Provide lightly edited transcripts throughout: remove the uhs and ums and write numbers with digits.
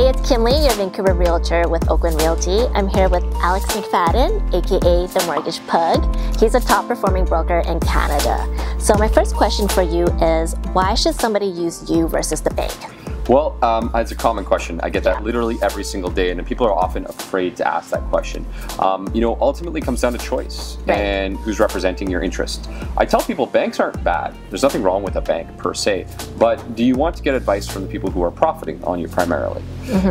Hey, it's Kimley, your Vancouver realtor with Oakland Realty. I'm here with Alex McFadden, aka The Mortgage Pug. He's a top performing broker in Canada. So my first question for you is, why should somebody use you versus the bank? Well, it's a common question. I get that literally every single day, and people are often afraid to ask that question. You know, ultimately it comes down to choice and who's representing your interest. I tell people banks aren't bad. There's nothing wrong with a bank per se, but do you want to get advice from the people who are profiting on you primarily?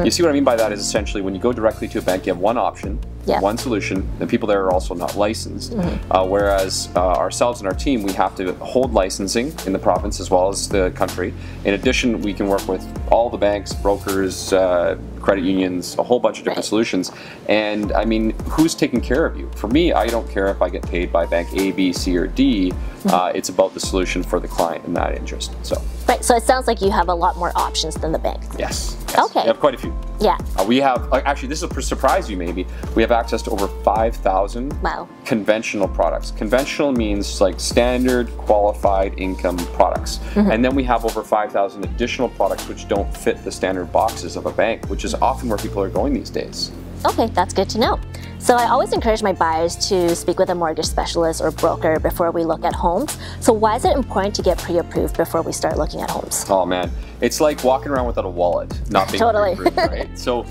You see what I mean by that is essentially when you go directly to a bank, you have one option, one solution, and people there are also not licensed. Whereas ourselves and our team, we have to hold licensing in the province as well as the country. In addition, we can work with all the banks, brokers, credit unions, a whole bunch of different solutions. And I mean, who's taking care of you? For me, I don't care if I get paid by bank A, B, C, or D. It's about the solution for the client in that interest. So. Right, so it sounds like you have a lot more options than the bank. Yes. Okay. We have quite a few. Yeah. We have, actually, this will surprise you maybe, we have access to over 5,000 conventional products. Conventional means like standard qualified income products. And then we have over 5,000 additional products which don't fit the standard boxes of a bank, which is often where people are going these days. Okay, that's good to know. So I always encourage my buyers to speak with a mortgage specialist or broker before we look at homes. So why is it important to get pre-approved before we start looking at homes? Oh man, it's like walking around without a wallet, not being pre-approved, right? So,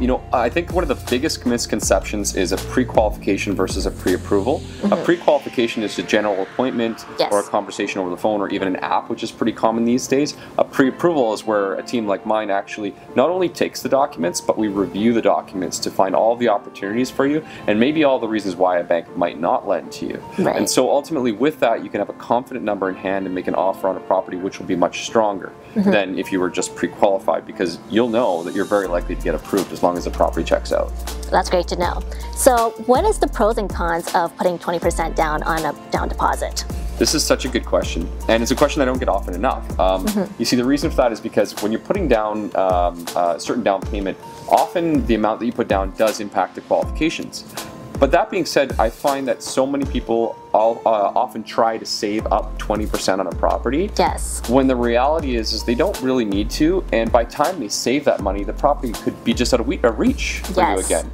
you know, I think one of the biggest misconceptions is a pre-qualification versus a pre-approval. A pre-qualification is a general appointment or a conversation over the phone or even an app, which is pretty common these days. A pre-approval is where a team like mine actually not only takes the documents, but we review the documents to find all the opportunities for you and maybe all the reasons why a bank might not lend to you. And so ultimately with that, you can have a confident number in hand and make an offer on a property which will be much stronger than if you were just pre-qualified, because you'll know that you're very likely to get approved as long as the property checks out. That's great to know. So what is the pros and cons of putting 20% down on a down deposit? This is such a good question, and it's a question I don't get often enough. You see, the reason for that is because when you're putting down a certain down payment, often the amount that you put down does impact the qualifications. But that being said, I find that so many people often try to save up 20% on a property. When the reality is they don't really need to, and by the time they save that money, the property could be just out of reach for you again.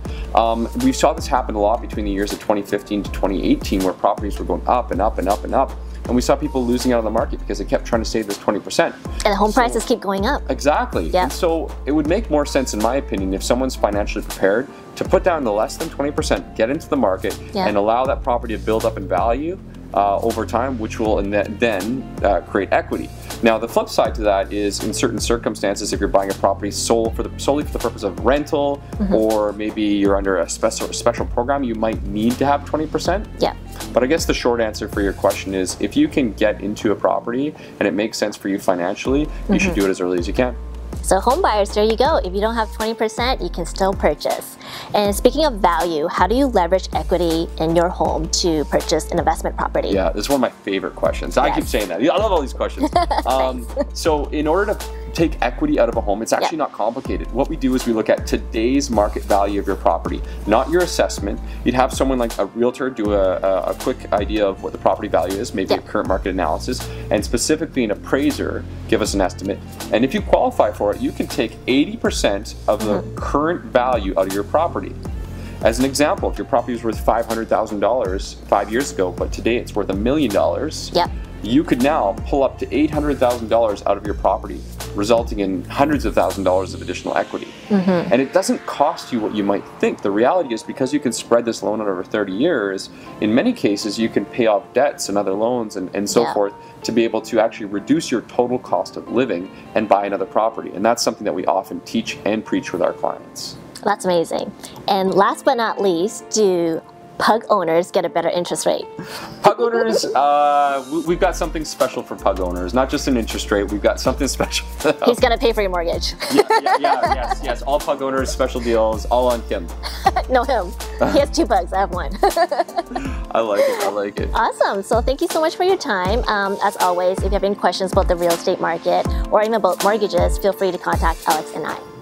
We saw this happen a lot between the years of 2015 to 2018, where properties were going up and up and up and up. And we saw people losing out of the market because they kept trying to save this 20%. And the home prices keep going up. And so it would make more sense, in my opinion, if someone's financially prepared to put down the less than 20%, get into the market and allow that property to build up in value over time, which will then create equity. Now, the flip side to that is, in certain circumstances, if you're buying a property solely for the purpose of rental, or maybe you're under a special program, you might need to have 20%. But I guess the short answer for your question is, if you can get into a property and it makes sense for you financially, you should do it as early as you can. So home buyers, there you go. If you don't have 20%, you can still purchase. And speaking of value, how do you leverage equity in your home to purchase an investment property? Yeah, this is one of my favorite questions. I keep saying that. I love all these questions. So in order to take equity out of a home, it's actually not complicated. What we do is we look at today's market value of your property, not your assessment. You'd have someone like a realtor do a quick idea of what the property value is, maybe a current market analysis, and specifically an appraiser give us an estimate. And if you qualify for it, you can take 80% of the current value out of your property. As an example, if your property was worth $500,000 5 years ago, but today it's worth $1 million, you could now pull up to $800,000 out of your property, resulting in hundreds of thousands of dollars of additional equity. And it doesn't cost you what you might think. The reality is, because you can spread this loan out over 30 years, in many cases you can pay off debts and other loans and so forth to be able to actually reduce your total cost of living and buy another property. And that's something that we often teach and preach with our clients. That's amazing. And last but not least, do Pug owners get a better interest rate? Pug owners, we've got something special for Pug owners, not just an interest rate. We've got something special. He's going to pay for your mortgage. Yes. All Pug owners, special deals, all on Kim. No, him. He has two Pugs. I have one. I like it. Awesome. So thank you so much for your time. As always, if you have any questions about the real estate market or even about mortgages, feel free to contact Alex and I.